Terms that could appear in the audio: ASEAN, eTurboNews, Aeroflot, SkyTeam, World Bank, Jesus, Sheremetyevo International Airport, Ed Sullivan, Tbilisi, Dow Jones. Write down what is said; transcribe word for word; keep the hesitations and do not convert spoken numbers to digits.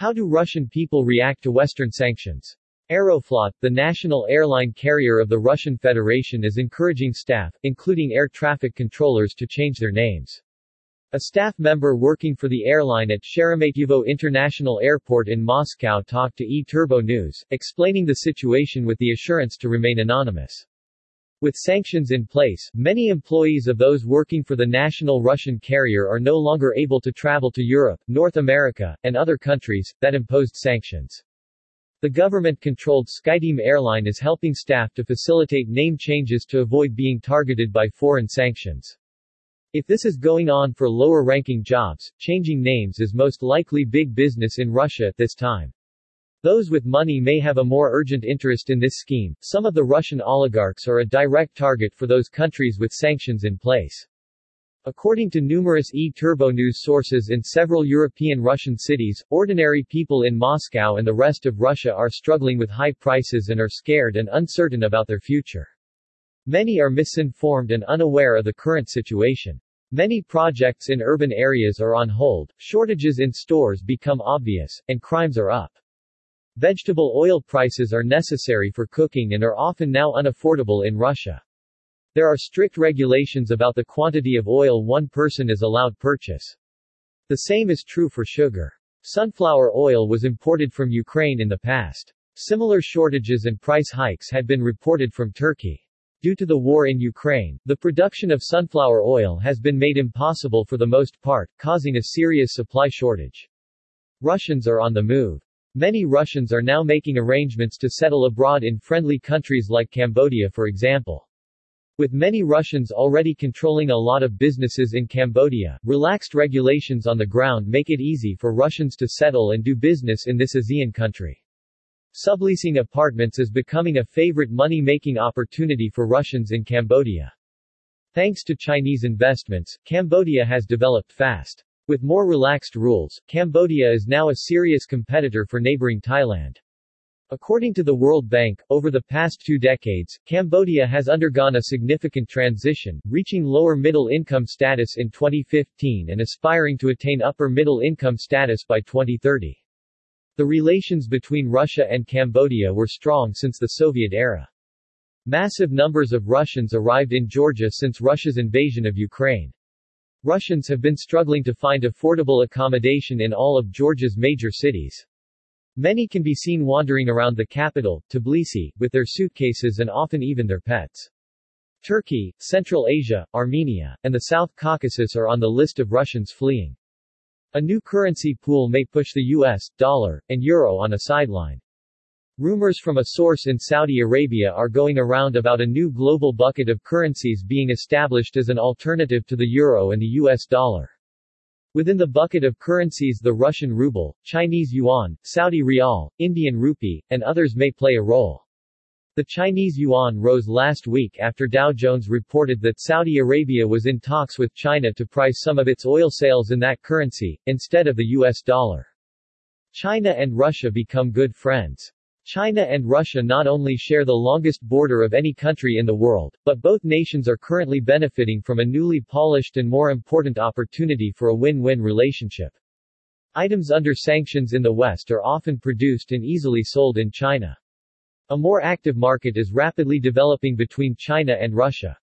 How do Russian people react to Western sanctions? Aeroflot, the national airline carrier of the Russian Federation, is encouraging staff, including air traffic controllers, to change their names. A staff member working for the airline at Sheremetyevo International Airport in Moscow talked to eTurboNews, explaining the situation with the assurance to remain anonymous. With sanctions in place, many employees of those working for the national Russian carrier are no longer able to travel to Europe, North America, and other countries that imposed sanctions. The government-controlled SkyTeam airline is helping staff to facilitate name changes to avoid being targeted by foreign sanctions. If this is going on for lower-ranking jobs, changing names is most likely big business in Russia at this time. Those with money may have a more urgent interest in this scheme. Some of the Russian oligarchs are a direct target for those countries with sanctions in place. According to numerous eTurboNews sources in several European Russian cities, ordinary people in Moscow and the rest of Russia are struggling with high prices and are scared and uncertain about their future. Many are misinformed and unaware of the current situation. Many projects in urban areas are on hold, shortages in stores become obvious, and crimes are up. Vegetable oil prices are necessary for cooking and are often now unaffordable in Russia. There are strict regulations about the quantity of oil one person is allowed purchase. The same is true for sugar. Sunflower oil was imported from Ukraine in the past. Similar shortages and price hikes had been reported from Turkey. Due to the war in Ukraine, the production of sunflower oil has been made impossible for the most part, causing a serious supply shortage. Russians are on the move. Many Russians are now making arrangements to settle abroad in friendly countries like Cambodia, for example. With many Russians already controlling a lot of businesses in Cambodia, relaxed regulations on the ground make it easy for Russians to settle and do business in this ASEAN country. Subleasing apartments is becoming a favorite money-making opportunity for Russians in Cambodia. Thanks to Chinese investments, Cambodia has developed fast. With more relaxed rules, Cambodia is now a serious competitor for neighboring Thailand. According to the World Bank, over the past two decades, Cambodia has undergone a significant transition, reaching lower middle income status in twenty fifteen and aspiring to attain upper middle income status by twenty thirty. The relations between Russia and Cambodia were strong since the Soviet era. Massive numbers of Russians arrived in Georgia since Russia's invasion of Ukraine. Russians have been struggling to find affordable accommodation in all of Georgia's major cities. Many can be seen wandering around the capital, Tbilisi, with their suitcases and often even their pets. Turkey, Central Asia, Armenia, and the South Caucasus are on the list of Russians fleeing. A new currency pool may push the U S dollar and euro on a sideline. Rumors from a source in Saudi Arabia are going around about a new global bucket of currencies being established as an alternative to the euro and the U S dollar. Within the bucket of currencies, the Russian ruble, Chinese yuan, Saudi rial, Indian rupee, and others may play a role. The Chinese yuan rose last week after Dow Jones reported that Saudi Arabia was in talks with China to price some of its oil sales in that currency, instead of the U S dollar. China and Russia become good friends. China and Russia not only share the longest border of any country in the world, but both nations are currently benefiting from a newly polished and more important opportunity for a win-win relationship. Items under sanctions in the West are often produced and easily sold in China. A more active market is rapidly developing between China and Russia.